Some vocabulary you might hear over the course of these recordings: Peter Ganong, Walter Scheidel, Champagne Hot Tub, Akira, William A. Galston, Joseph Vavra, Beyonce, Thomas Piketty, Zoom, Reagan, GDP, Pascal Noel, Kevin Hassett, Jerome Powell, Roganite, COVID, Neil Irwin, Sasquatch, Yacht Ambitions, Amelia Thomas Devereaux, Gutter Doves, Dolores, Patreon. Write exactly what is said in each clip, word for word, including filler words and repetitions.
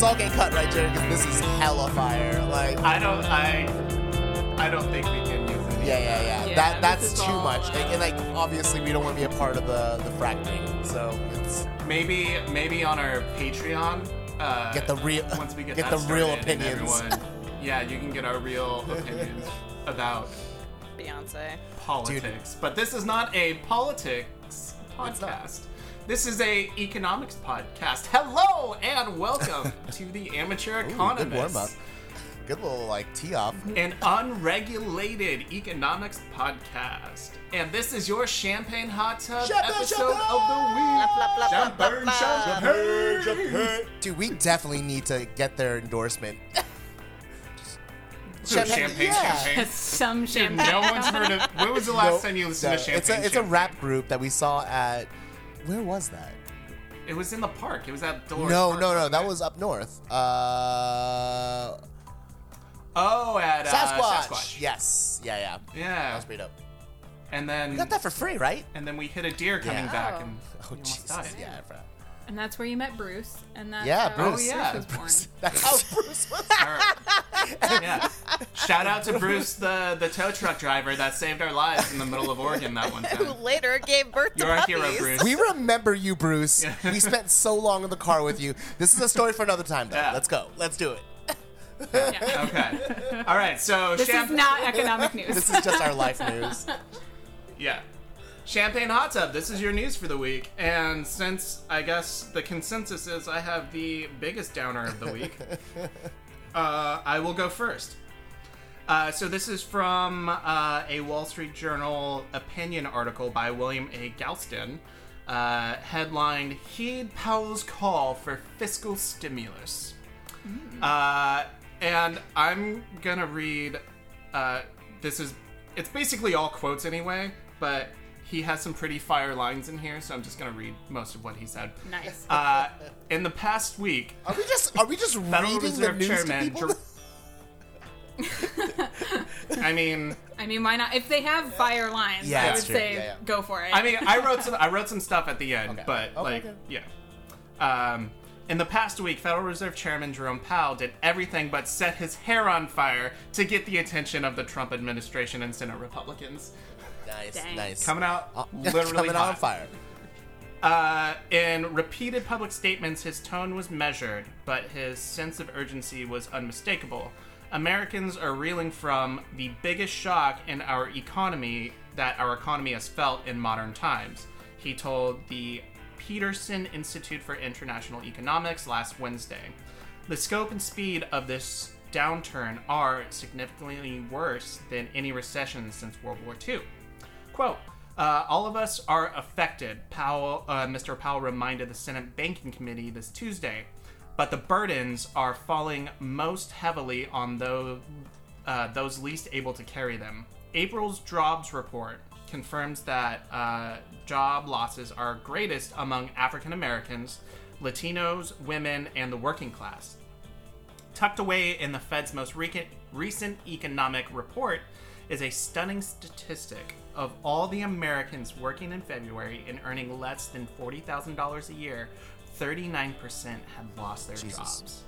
This all get cut right, Jared, because this is hella fire. Like I don't, I, I don't think we can use it. Yeah, yeah, yeah. yeah that that's too all, much, uh, and, and like obviously we don't want to be a part of the the frack thing. So it's maybe maybe on our Patreon. Uh, get the real. Once we get, get the real opinions. Everyone, yeah, you can get our real opinions about Beyonce politics, dude. But this is not a politics podcast. This is a economics podcast. Hello and welcome to the Amateur Economist. Ooh, good warm up. Good little like tee off. An unregulated economics podcast, and this is your champagne hot tub champagne, episode champagne. of the week. Champagne, champagne. Dude, we definitely need to get their endorsement. Champagne, champagne, yeah. champagne. Some champagne. Dude, no one's heard of. When was the last nope. time you listened no, to champagne? It's a it's champagne. a rap group that we saw at. Where was that? It was in the park. It was at Dolores No, park no, no. Right? That was up north. Uh. Oh, at uh, Sasquatch. Sasquatch. Yes. Yeah, yeah. Yeah. That was pretty dope. And then we got that for free, right? And then we hit a deer coming yeah. back, oh. and oh Jesus, yeah, I forgot. And that's where you met Bruce, and that's yeah, how Bruce. Oh, yeah. Bruce was born. Bruce. That's how Bruce was born. Yeah. Shout out to Bruce, the, the tow truck driver that saved our lives in the middle of Oregon that one time. Who later gave birth to You're puppies. You're a hero, Bruce. We remember you, Bruce. Yeah. We spent so long in the car with you. This is a story for another time, though. Yeah. Let's go. Let's do it. Yeah. Okay. All right, so... This champ- is not economic news. This is just our life news. Yeah. Champagne Hot Tub, this is your news for the week. And since, I guess, the consensus is I have the biggest downer of the week, uh, I will go first. Uh, so this is from uh, a Wall Street Journal opinion article by William A. Galston, uh, headlined, Heed Powell's Call for Fiscal Stimulus. Mm-hmm. Uh, and I'm gonna read, uh, this is, it's basically all quotes anyway, but... He has some pretty fire lines in here, so I'm just gonna read most of what he said. Nice. Uh, in the past week, are we just are we just Federal reading Reserve the news Chairman to people? I mean, I mean, why not? If they have fire lines, yeah, I would true. say yeah, yeah. go for it. I mean, I wrote some I wrote some stuff at the end, okay. but okay, like, okay. yeah. Um, in the past week, Federal Reserve Chairman Jerome Powell did everything but set his hair on fire to get the attention of the Trump administration and Senate Republicans. Nice, Dang. nice. Coming out uh, literally coming hot. on fire. Uh, in repeated public statements, his tone was measured, but his sense of urgency was unmistakable. Americans are reeling from the biggest shock in our economy that our economy has felt in modern times, he told the Peterson Institute for International Economics last Wednesday. The scope and speed of this downturn are significantly worse than any recession since World War Two. Quote, uh, all of us are affected, Powell, uh, Mister Powell reminded the Senate Banking Committee this Tuesday, but the burdens are falling most heavily on those, uh, those least able to carry them. April's jobs report confirms that uh, job losses are greatest among African Americans, Latinos, women, and the working class. Tucked away in the Fed's most re- recent economic report is a stunning statistic of all the Americans working in February and earning less than forty thousand dollars a year, thirty-nine percent had lost their Jesus. jobs.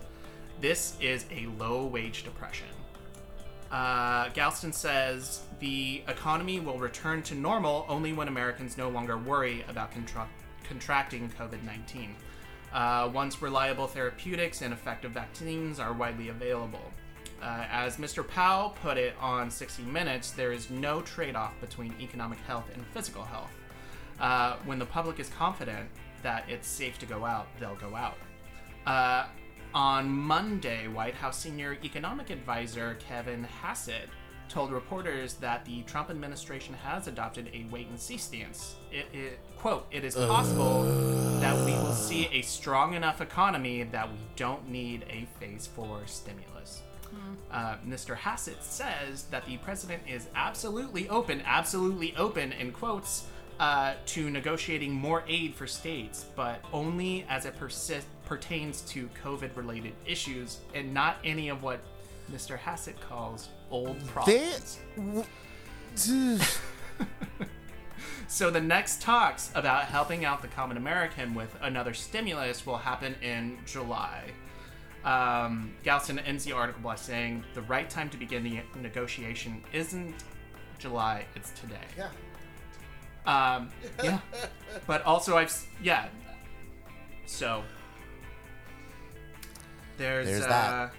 This is a low-wage depression. Uh, Galston says the economy will return to normal only when Americans no longer worry about contra- contracting COVID nineteen. Uh, once reliable therapeutics and effective vaccines are widely available. Uh, as Mister Powell put it on sixty minutes, there is no trade-off between economic health and physical health. Uh, when the public is confident that it's safe to go out, they'll go out. Uh, on Monday, White House senior economic advisor Kevin Hassett told reporters that the Trump administration has adopted a wait-and-see stance. It, it, quote, it is possible uh... that we will see a strong enough economy that we don't need a phase four stimulus. Uh, Mister Hassett says that the president is absolutely open, absolutely open, in quotes, uh, to negotiating more aid for states, but only as it persi- pertains to COVID-related issues and not any of what Mister Hassett calls old problems. They... So the next talks about helping out the common American with another stimulus will happen in July. Um, Galston ends the article by saying, the right time to begin the negotiation isn't July, it's today. Yeah. Um, yeah. But also I've, yeah. So. There's, there's uh,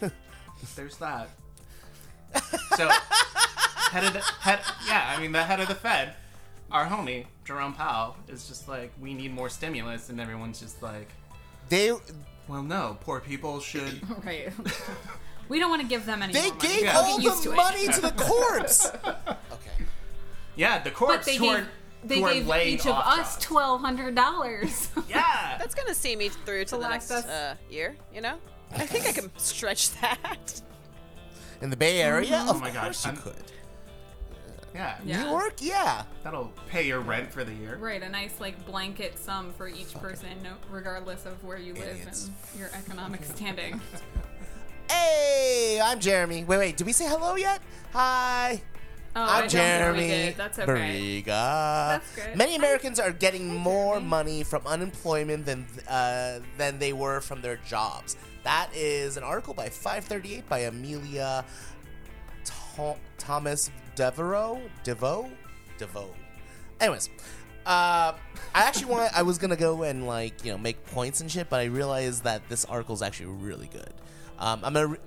that. There's that. So, head of the, head, yeah, I mean, the head of the Fed, our homie, Jerome Powell, is just like, we need more stimulus, and everyone's just like, they, well, no, poor people should. Right. We don't want to give them any they more money. They gave yeah. all the to money it. to the corpse. Okay. Yeah, the corpse who gave, are They who gave are each of us twelve hundred dollars. Yeah. That's going to see me through to, to the next uh, year, you know? I think I can stretch that. In the Bay Area? Mm-hmm. Of oh my gosh, you I'm, could. Yeah. yeah. New York? Yeah. That'll pay your rent for the year. Right, a nice like blanket sum for each Fuck person, it. regardless of where you Idiots. live and your economic standing. Hey, I'm Jeremy. Wait, wait, did we say hello yet? Hi. Oh, I'm I Jeremy. That's okay. Bariga. That's good. Many Americans are getting Hi, more Jeremy. money from unemployment than uh, than they were from their jobs. That is an article by five thirty-eight by Amelia Th- Thomas Devereaux. Devoe? Devoe. Anyways, uh, I actually want, I was going to go and, like, you know, make points and shit, but I realized that this article is actually really good. Um, I'm going to. Re-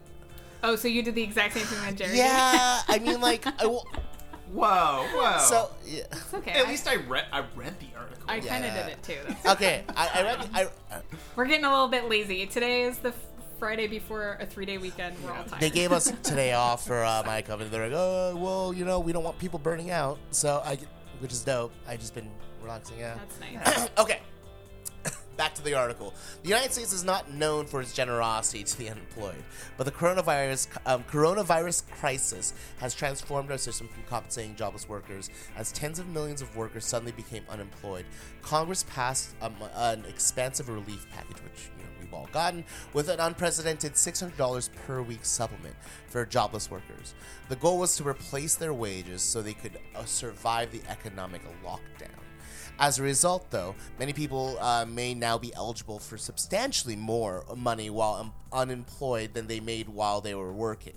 oh, so you did the exact same thing that Jerry yeah, did? Yeah, I mean, like. I will- Whoa, whoa. So, yeah. It's okay. At I, least I read I read the article. I kind of yeah. did it too. That's okay. I, I read the, I, I, We're getting a little bit lazy. Today is the Friday before a three-day weekend. We're all tired. They gave us today off for uh, my company. They're like, oh, well, you know, we don't want people burning out. So I, which is dope. I've just been relaxing out. That's nice. Okay. Back to the article. The United States is not known for its generosity to the unemployed, but the coronavirus um, coronavirus crisis has transformed our system from compensating jobless workers as tens of millions of workers suddenly became unemployed. Congress passed um, an expansive relief package, which you know, we've all gotten, with an unprecedented six hundred dollars per week supplement for jobless workers. The goal was to replace their wages so they could uh, survive the economic lockdown. As a result, though, many people uh, may now be eligible for substantially more money while um, unemployed than they made while they were working.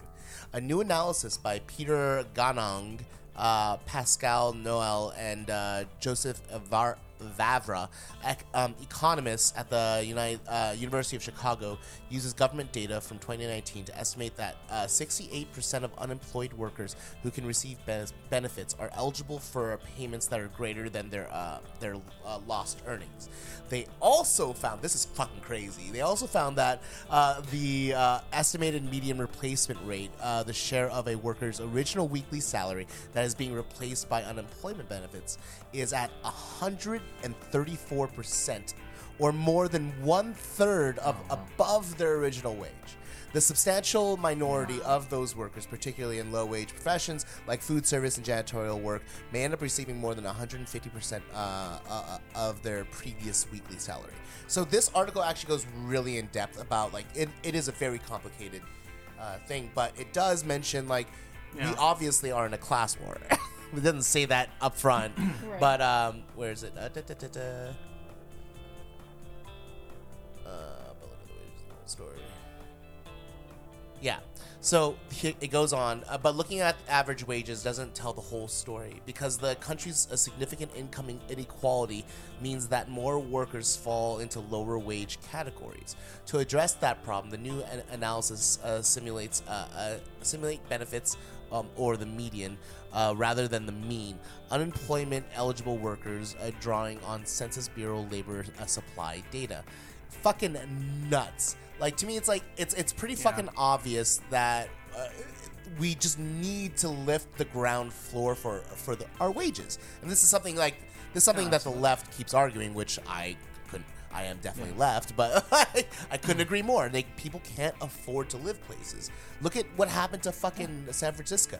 A new analysis by Peter Ganong, uh, Pascal Noel, and uh, Joseph Var- Vavra, ec- um, economists at the United, uh, University of Chicago, uses government data from twenty nineteen to estimate that uh, sixty-eight percent of unemployed workers who can receive be- benefits are eligible for payments that are greater than their uh, their uh, lost earnings. They also found, this is fucking crazy, they also found that uh, the uh, estimated median replacement rate, uh, the share of a worker's original weekly salary that is being replaced by unemployment benefits, is at one hundred thirty-four percent, or more than one-third of oh, wow. above their original wage. The substantial minority wow. of those workers, particularly in low-wage professions like food service and janitorial work, may end up receiving more than one hundred fifty percent uh, uh, of their previous weekly salary. So this article actually goes really in-depth about, like, it, it is a very complicated uh, thing, but it does mention, like, yeah. we obviously are in a class war. It doesn't say that up front, right. but um, where is it? Uh, da, da, da, da. Uh, but look at the way it's in the story. Yeah, so it goes on, uh, but looking at average wages doesn't tell the whole story because the country's a significant income inequality means that more workers fall into lower wage categories. To address that problem, the new an- analysis uh, simulates uh, uh, simulate benefits um, or the median. Uh, rather than the mean, unemployment-eligible workers uh, drawing on Census Bureau labor uh, supply data. Fucking nuts. Like, to me, it's like, it's it's pretty yeah. fucking obvious that uh, we just need to lift the ground floor for, for the, our wages. And this is something, like, this is something oh, that absolutely. the left keeps arguing, which I couldn't, I am definitely yeah. left, but I couldn't agree more. They, people can't afford to live places. Look at what happened to fucking yeah. San Francisco.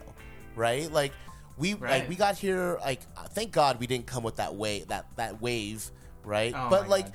Right, like we right. like we got here. Like, thank God we didn't come with that wave, that that wave, right? Oh but like, God.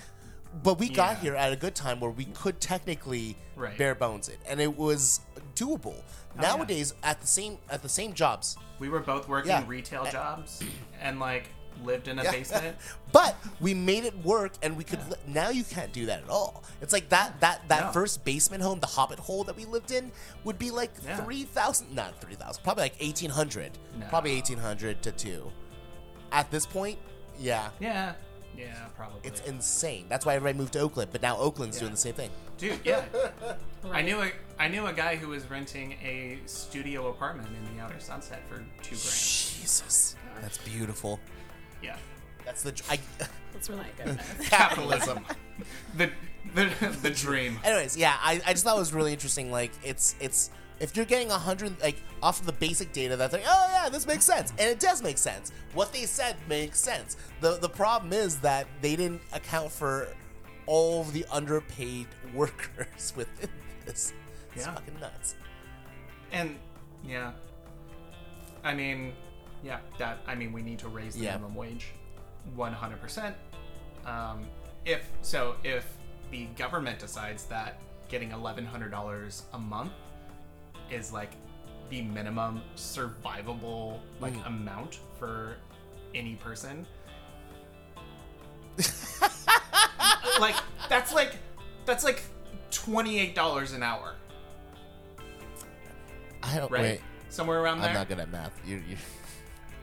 but we yeah. got here at a good time where we could technically right. bare bones it, and it was doable. Oh, Nowadays, yeah. at the same at the same jobs, we were both working yeah. retail jobs, and like lived in a yeah. basement. But we made it work, and we could. Yeah. Li- now you can't do that at all. It's like that that that no. first basement home, the Hobbit hole that we lived in, would be like yeah. three thousand, not three thousand, probably like eighteen hundred, no. probably eighteen hundred to two. At this point, yeah, yeah, yeah, probably. It's insane. That's why everybody moved to Oakland, but now Oakland's yeah. doing the same thing. Dude, yeah. I knew a I knew a guy who was renting a studio apartment in the Outer Sunset for two grand. Jesus, that's beautiful. Yeah, that's the I, that's really good. Capitalism, the, the the dream. Anyways, yeah, I, I just thought it was really interesting. Like, it's it's if you're getting a hundred like off of the basic data, that's like, oh yeah, this makes sense, and it does make sense. What they said makes sense. the The problem is that they didn't account for all of the underpaid workers within this. It's yeah. fucking nuts. And yeah, I mean. Yeah, that, I mean, we need to raise the yeah. minimum wage one hundred percent. Um, if, so if the government decides that getting eleven hundred dollars a month is like the minimum survivable like mm. amount for any person, like that's like, that's like twenty-eight dollars an hour. I don't right? wait. Somewhere around there. I'm not good at math. You you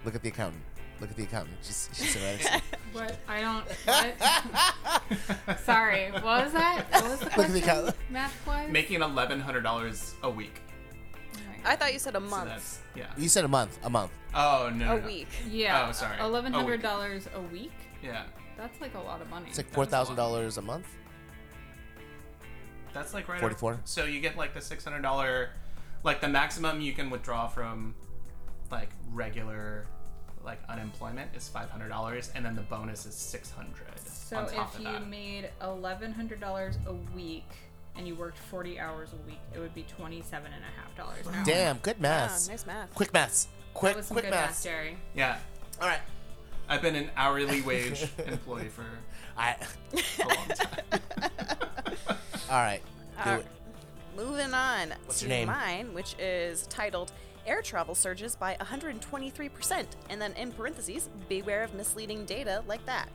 Look at the accountant. Look at the accountant. She's she's so right. What? I don't. What? Sorry. What was that? What was the question? Look at the accountant. Math was? Making eleven hundred dollars a week. Oh, I thought you said a month. So yeah. You said a month. A month. Oh no. A no, week. No. Yeah. Oh sorry. Eleven hundred dollars a week. Yeah. That's like a lot of money. It's like four thousand dollars a month. That's like right. Forty-four. Up. So you get like the six hundred dollar, like the maximum you can withdraw from, like regular. Like unemployment is five hundred dollars, and then the bonus is six hundred. So on top if of you that. made eleven hundred dollars a week and you worked forty hours a week, it would be twenty-seven and a half dollars an hour. Damn, good math. Yeah, nice math. Quick math. Quick, that was some quick good math. math, Jerry. Yeah. All right. I've been an hourly wage employee for I... a long time. All right. Do All right. It. Moving on What's to your name? mine, which is titled. Air travel surges by one hundred twenty-three percent, and then in parentheses, beware of misleading data like that.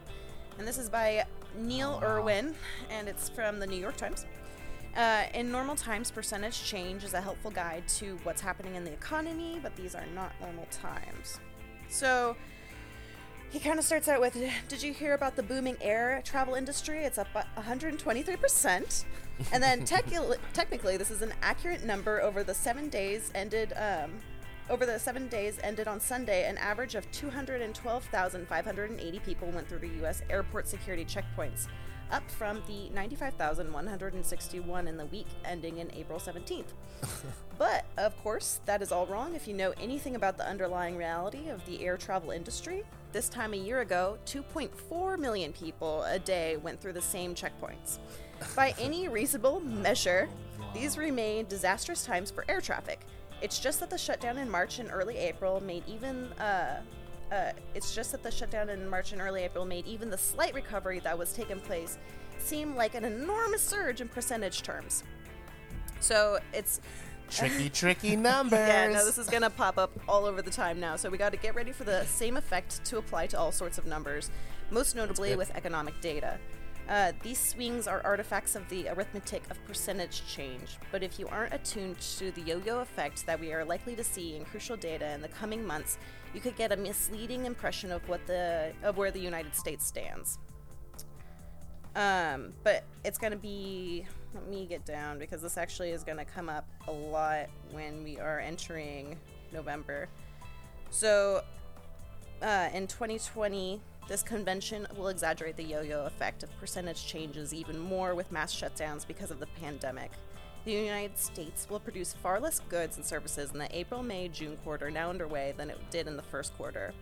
And this is by Neil oh, wow. Irwin, and it's from the New York Times. Uh, in normal times, percentage change is a helpful guide to what's happening in the economy, but these are not normal times. So he kind of starts out with, did you hear about the booming air travel industry? It's up one hundred twenty-three percent. And then tecu- technically, this is an accurate number over the seven days ended. Um, over the seven days ended on Sunday, an average of two hundred twelve thousand five hundred eighty people went through the U S airport security checkpoints, up from the ninety-five thousand one hundred sixty-one in the week ending in April seventeenth. But, of course, that is all wrong if you know anything about the underlying reality of the air travel industry. This time a year ago, two point four million people a day went through the same checkpoints. By any reasonable measure, these remain disastrous times for air traffic. It's just that the shutdown in March and early April made even uh, uh, it's just that the shutdown in March and early April made even the slight recovery that was taking place seem like an enormous surge in percentage terms. So it's tricky, tricky numbers. Yeah, no, this is gonna pop up all over the time now. So we got to get ready for the same effect to apply to all sorts of numbers, most notably with economic data. Uh, these swings are artifacts of the arithmetic of percentage change, but if you aren't attuned to the yo-yo effect that we are likely to see in crucial data in the coming months, you could get a misleading impression of what the of where the United States stands. Um, but it's going to be, let me get down, because this actually is going to come up a lot when we are entering November. So uh, in twenty twenty... this convention will exaggerate the yo-yo effect of percentage changes even more with mass shutdowns because of the pandemic. The United States will produce far less goods and services in the April, May, June quarter now underway than it did in the first quarter.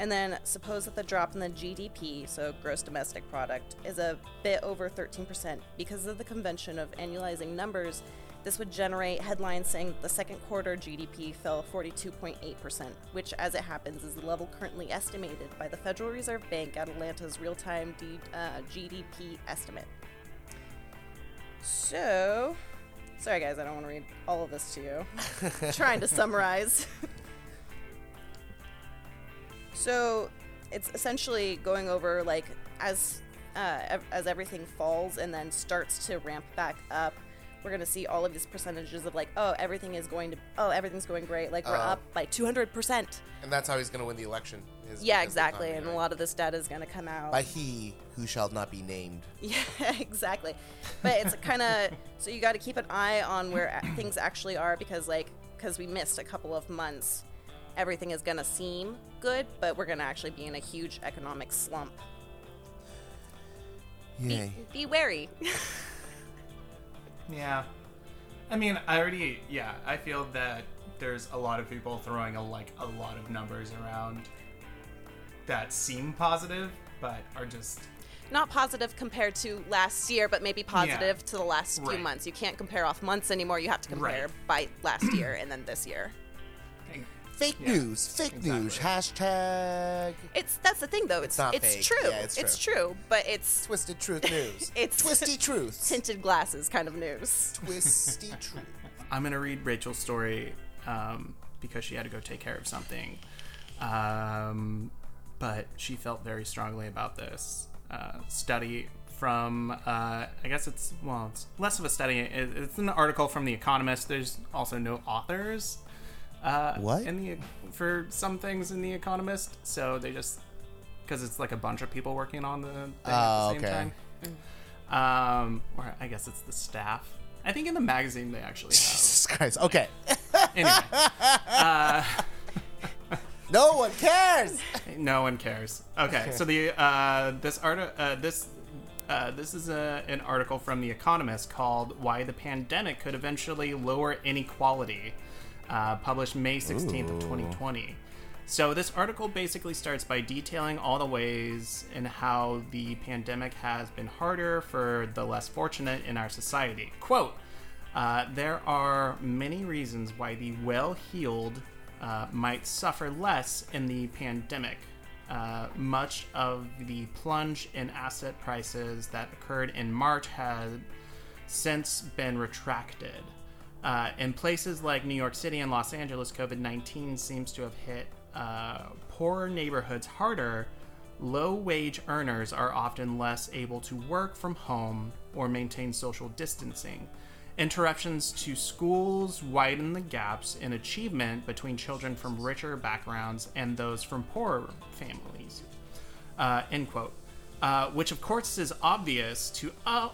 And then suppose that the drop in the G D P, so gross domestic product, is a bit over thirteen percent. Because of the convention of annualizing numbers, this would generate headlines saying the second quarter G D P fell forty-two point eight percent, which, as it happens, is the level currently estimated by the Federal Reserve Bank at Atlanta's real-time D- uh, G D P estimate. So, sorry guys, I don't want to read all of this to you. I'm trying to summarize. So, it's essentially going over, like, as uh, as everything falls and then starts to ramp back up, we're going to see all of these percentages of, like, oh, everything is going to, oh, everything's going great. Like, we're uh, up by two hundred percent. And that's how he's going to win the election. Is yeah, exactly. And a lot of this data is going to come out. By he who shall not be named. Yeah, exactly. But it's kind of, so you got to keep an eye on where things actually are, because, like, because we missed a couple of months, everything is going to seem good, but we're going to actually be in a huge economic slump. Yay. Be, be wary. Yeah. I mean, I already, yeah, I feel that there's a lot of people throwing, a, like, a lot of numbers around that seem positive, but are just... Not positive compared to last year, but maybe positive yeah. to the last right. few months. You can't compare off months anymore. You have to compare right. by last year and then this year. Fake yeah. news. Fake exactly. news. Hashtag. It's that's the thing, though. It's, it's not it's fake. True. Yeah, it's true. It's true, but it's... Twisted truth news. It's... Twisty truth. Tinted glasses kind of news. Twisty truth. I'm going to read Rachel's story um, because she had to go take care of something. Um, but she felt very strongly about this uh, study from... Uh, I guess it's... Well, it's less of a study. It, it's an article from The Economist. There's also no authors... Uh, what? In the, for some things in The Economist, so they just, because it's like a bunch of people working on the thing oh, at the same okay. time. Um, or I guess it's the staff. I think in the magazine they actually have. Jesus Christ. Okay. Anyway. uh, no one cares. No one cares. Okay. okay. So the uh, this art uh, this uh, this is a, an article from The Economist called "Why the Pandemic Could Eventually Lower Inequality." Uh, published May sixteenth Ooh. of twenty twenty. So this article basically starts by detailing all the ways in how the pandemic has been harder for the less fortunate in our society. Quote, uh, there are many reasons why the well-heeled uh, might suffer less in the pandemic. Uh, much of the plunge in asset prices that occurred in March has since been retracted. Uh, in places like New York City and Los Angeles, COVID nineteen seems to have hit uh, poorer neighborhoods harder. Low-wage earners are often less able to work from home or maintain social distancing. Interruptions to schools widen the gaps in achievement between children from richer backgrounds and those from poorer families. Uh, end quote. Uh, which, of course, is obvious to uh,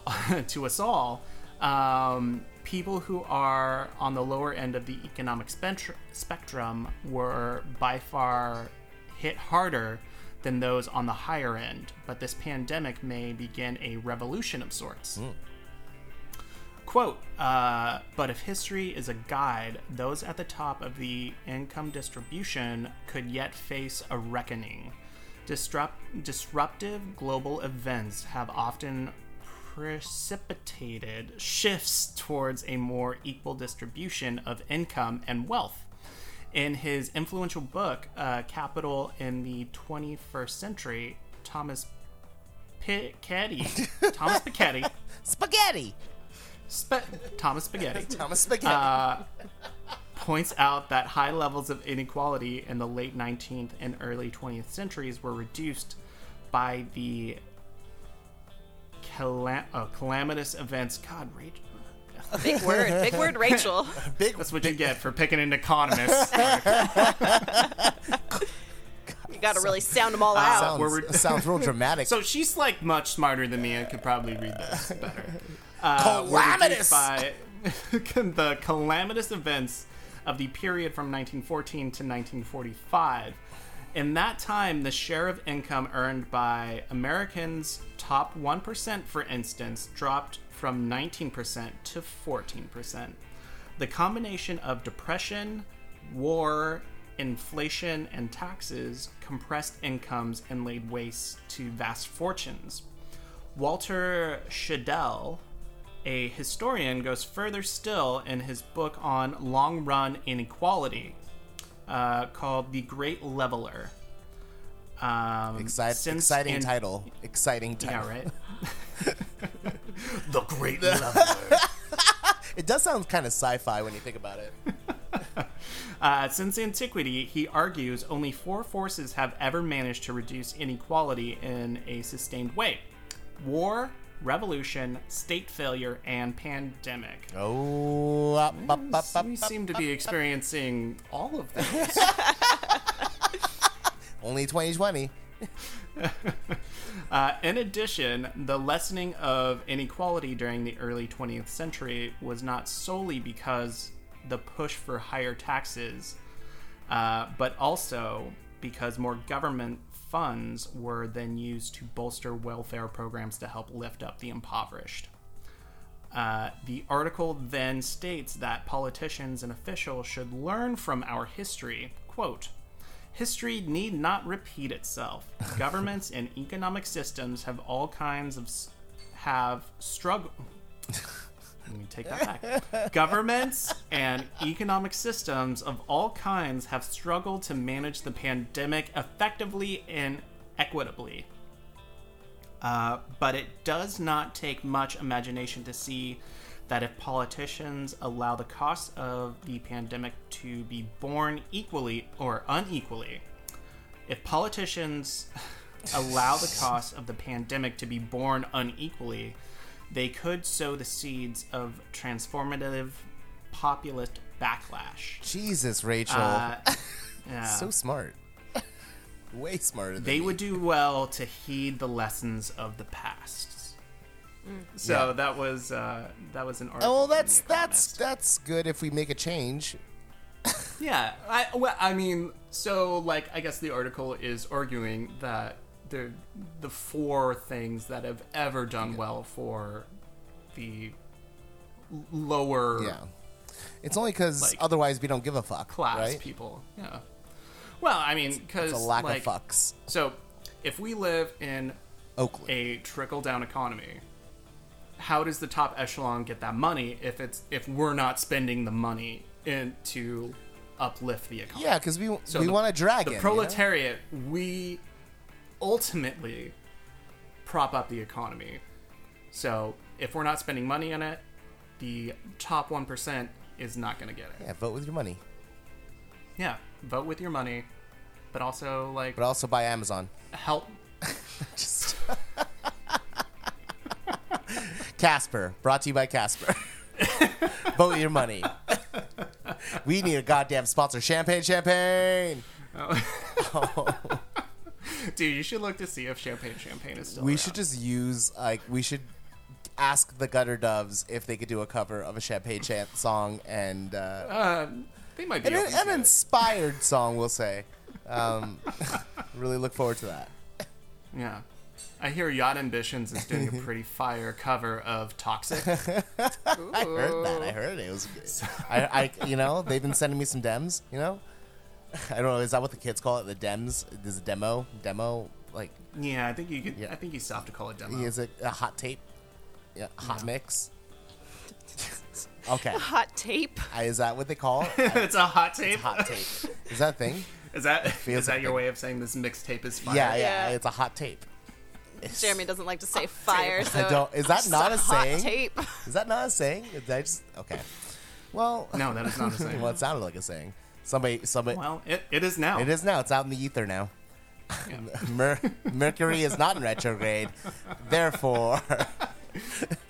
to us all. Um, people who are on the lower end of the economic spectr- spectrum were by far hit harder than those on the higher end, but this pandemic may begin a revolution of sorts. Mm. Quote, uh, but if history is a guide, those at the top of the income distribution could yet face a reckoning. Disrupt- disruptive global events have often precipitated shifts towards a more equal distribution of income and wealth. In his influential book, uh, Capital in the twenty-first Century, Thomas Piketty, Thomas Piketty, Spaghetti, Sp- Thomas Spaghetti, Thomas Spaghetti, uh, points out that high levels of inequality in the late nineteenth and early twentieth centuries were reduced by the Calam- oh, calamitous events. God, Rachel. Big word. Big word, Rachel. Big, That's what big, you get for picking an economist. You got to really sound them all uh, out. Sounds, Where we're, sounds real dramatic. So she's, like, much smarter than me and could probably read this better. Uh, calamitous! By the calamitous events of the period from nineteen fourteen to nineteen forty-five. In that time, the share of income earned by Americans' top one percent, for instance, dropped from nineteen percent to fourteen percent. The combination of depression, war, inflation, and taxes compressed incomes and laid waste to vast fortunes. Walter Scheidel, a historian, goes further still in his book on long-run inequality, Uh, called The Great Leveler. Um, Excite- exciting in- title. Exciting title. Yeah, right? The Great Leveler. It does sound kind of sci-fi when you think about it. Uh, since antiquity, he argues, only four forces have ever managed to reduce inequality in a sustained way: war, revolution, state failure, and pandemic. Oh, uh, we, uh, uh, we uh, seem to be experiencing uh, all of those. Only twenty twenty. Uh, in addition, the lessening of inequality during the early twentieth century was not solely because the push for higher taxes, uh, but also because more government funds were then used to bolster welfare programs to help lift up the impoverished. Uh, the article then states that politicians and officials should learn from our history, quote, "History need not repeat itself. Governments and economic systems have all kinds of have struggled." Let me take that back. Governments and economic systems of all kinds have struggled to manage the pandemic effectively and equitably. Uh, but it does not take much imagination to see that if politicians allow the cost of the pandemic to be borne equally or unequally, if politicians allow the cost of the pandemic to be borne unequally, they could sow the seeds of transformative populist backlash. Jesus, Rachel. Uh, yeah. So smart. Way smarter than They me. Would do well to heed the lessons of the past. So yeah. that was uh, that was an article. Oh, that's that's that's good if we make a change. Yeah, I well, I mean, so like I guess the article is arguing that the the four things that have ever done well for the lower, yeah, it's only because like, otherwise we don't give a fuck class right? people. Yeah. Well, I mean, because a lack like, of fucks. So if we live in Oakland, a trickle down economy. How does the top echelon get that money if it's if we're not spending the money in to uplift the economy? Yeah, because we so we the, want a dragon. The proletariat, you know? We ultimately prop up the economy. So if we're not spending money on it, the top one percent is not going to get it. Yeah, vote with your money. Yeah, vote with your money, but also like. But also buy Amazon. Help. Just. Casper, brought to you by Casper. Vote your money. We need a goddamn sponsor. Champagne, champagne. Oh. Oh. Dude, you should look to see if champagne, champagne is still. We around. Should just use like we should ask the Gutter Doves if they could do a cover of a champagne chant song and uh, uh, they might be an, an inspired song. We'll say. Um, really look forward to that. Yeah. I hear Yacht Ambitions is doing a pretty fire cover of Toxic. I heard that. I heard it. It was good. I, I, you know, they've been sending me some dems, you know? I don't know. Is that what the kids call it? The dems? There's a demo? Demo? Like. Yeah, I think you could, yeah. I think you still have to call it demo. Is it a hot tape? Yeah, hot no. mix? Okay. A hot tape? I, is that what they call it? It's a hot tape? It's hot tape. Is that a thing? Is that, is that like your thing. Way of saying this mixtape is fire? Yeah, yeah, yeah. It's a hot tape. Jeremy doesn't like to say fire, so I don't. Is that not a, a saying? Tape. Is that not a saying? Did I just okay? Well, no, that is not a saying. Well, it sounded like a saying. Somebody, somebody. Well, it, it is now. It is now. It's out in the ether now. Yeah. Mer- Mercury is not in retrograde, therefore.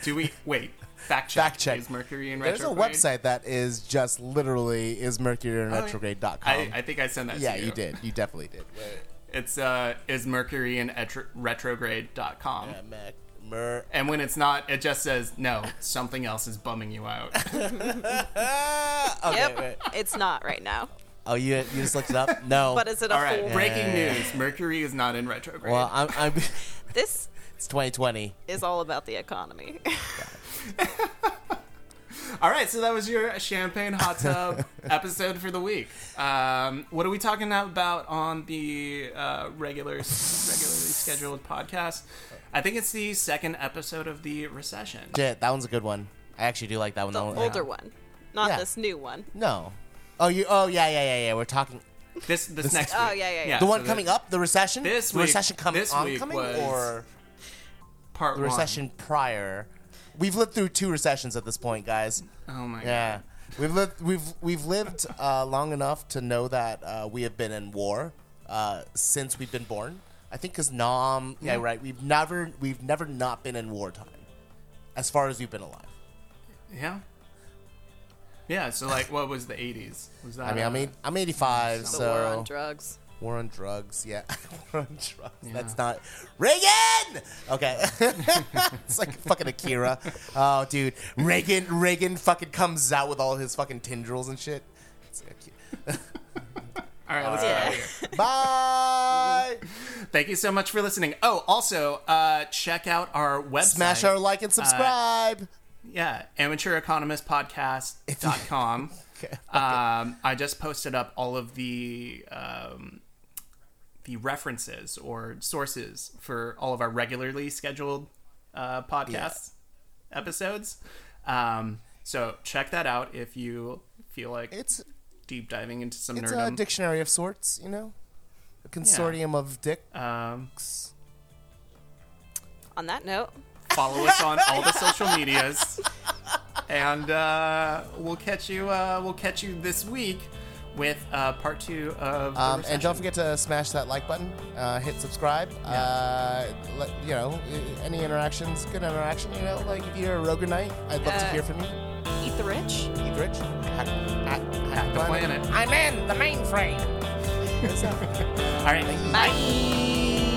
Do we wait? Fact check. Fact check. Is Mercury in retrograde? There's a website that is just literally is Mercury in retrograde dot com. I, I think I sent that. Yeah, to you. you did. You definitely did. Wait. It's uh, is Mercury in etro- retrograde dot com. Yeah, Mac, mer- and when it's not, it just says, no, something else is bumming you out. Okay, yep, wait. It's not right now. Oh, you you just looked it up? No. But is it a All right, fool? Breaking news. Mercury is not in retrograde. Well, I'm... I'm this... It's twenty twenty. Is all about the economy. All right, so that was your Champagne Hot Tub episode for the week. Um, what are we talking about on the uh, regular, regularly scheduled podcast? I think it's the second episode of the recession. Yeah, that one's a good one. I actually do like that one. The that older one, one. not yeah. this new one. No. Oh, you. Oh, yeah, yeah, yeah, yeah. We're talking this this, this next. Week. Oh, yeah, yeah, yeah. The one so coming this, up, the recession. This the recession coming on coming or part the recession one. Prior. We've lived through two recessions at this point, guys. Oh, my yeah. God. We've lived, we've we've lived uh, long enough to know that uh, we have been in war uh, since we've been born. I think because Nam, yeah, right. We've never we've never not been in wartime, as far as you've been alive. Yeah. Yeah. So like, what was the eighties? Was that? I mean, I mean, I'm eighty-five. So, so war on drugs. War on drugs. Yeah. War on drugs. Yeah. That's not Reagan. Okay. It's like fucking Akira. Oh, dude. Reagan. Reagan fucking comes out with all his fucking tendrils and shit. It's so cute. All right, let's get out of here. Bye. Thank you so much for listening. Oh, also, uh, check out our website. Smash our like and subscribe. Uh, yeah, amateur economist podcast dot com. Okay. Um, I just posted up all of the um, the references or sources for all of our regularly scheduled uh, podcast yeah. episodes. Um, so check that out if you feel like it's. Deep diving into some it's nerdum. It's a dictionary of sorts, you know? A consortium yeah. of dicks. Um, on that note. Follow us on all the social medias. And uh, we'll catch you uh, we'll catch you this week with uh, part two of the um, recession. And don't forget to smash that like button. Uh, hit subscribe. Yeah. Uh, let, you know, any interactions, good interaction, you know? Like, if you're a Roganite, I'd love uh, to hear from you. Eat the rich. Eat the rich. Hack, hack, hack the planet. I'm in the mainframe. All right. Bye. Bye.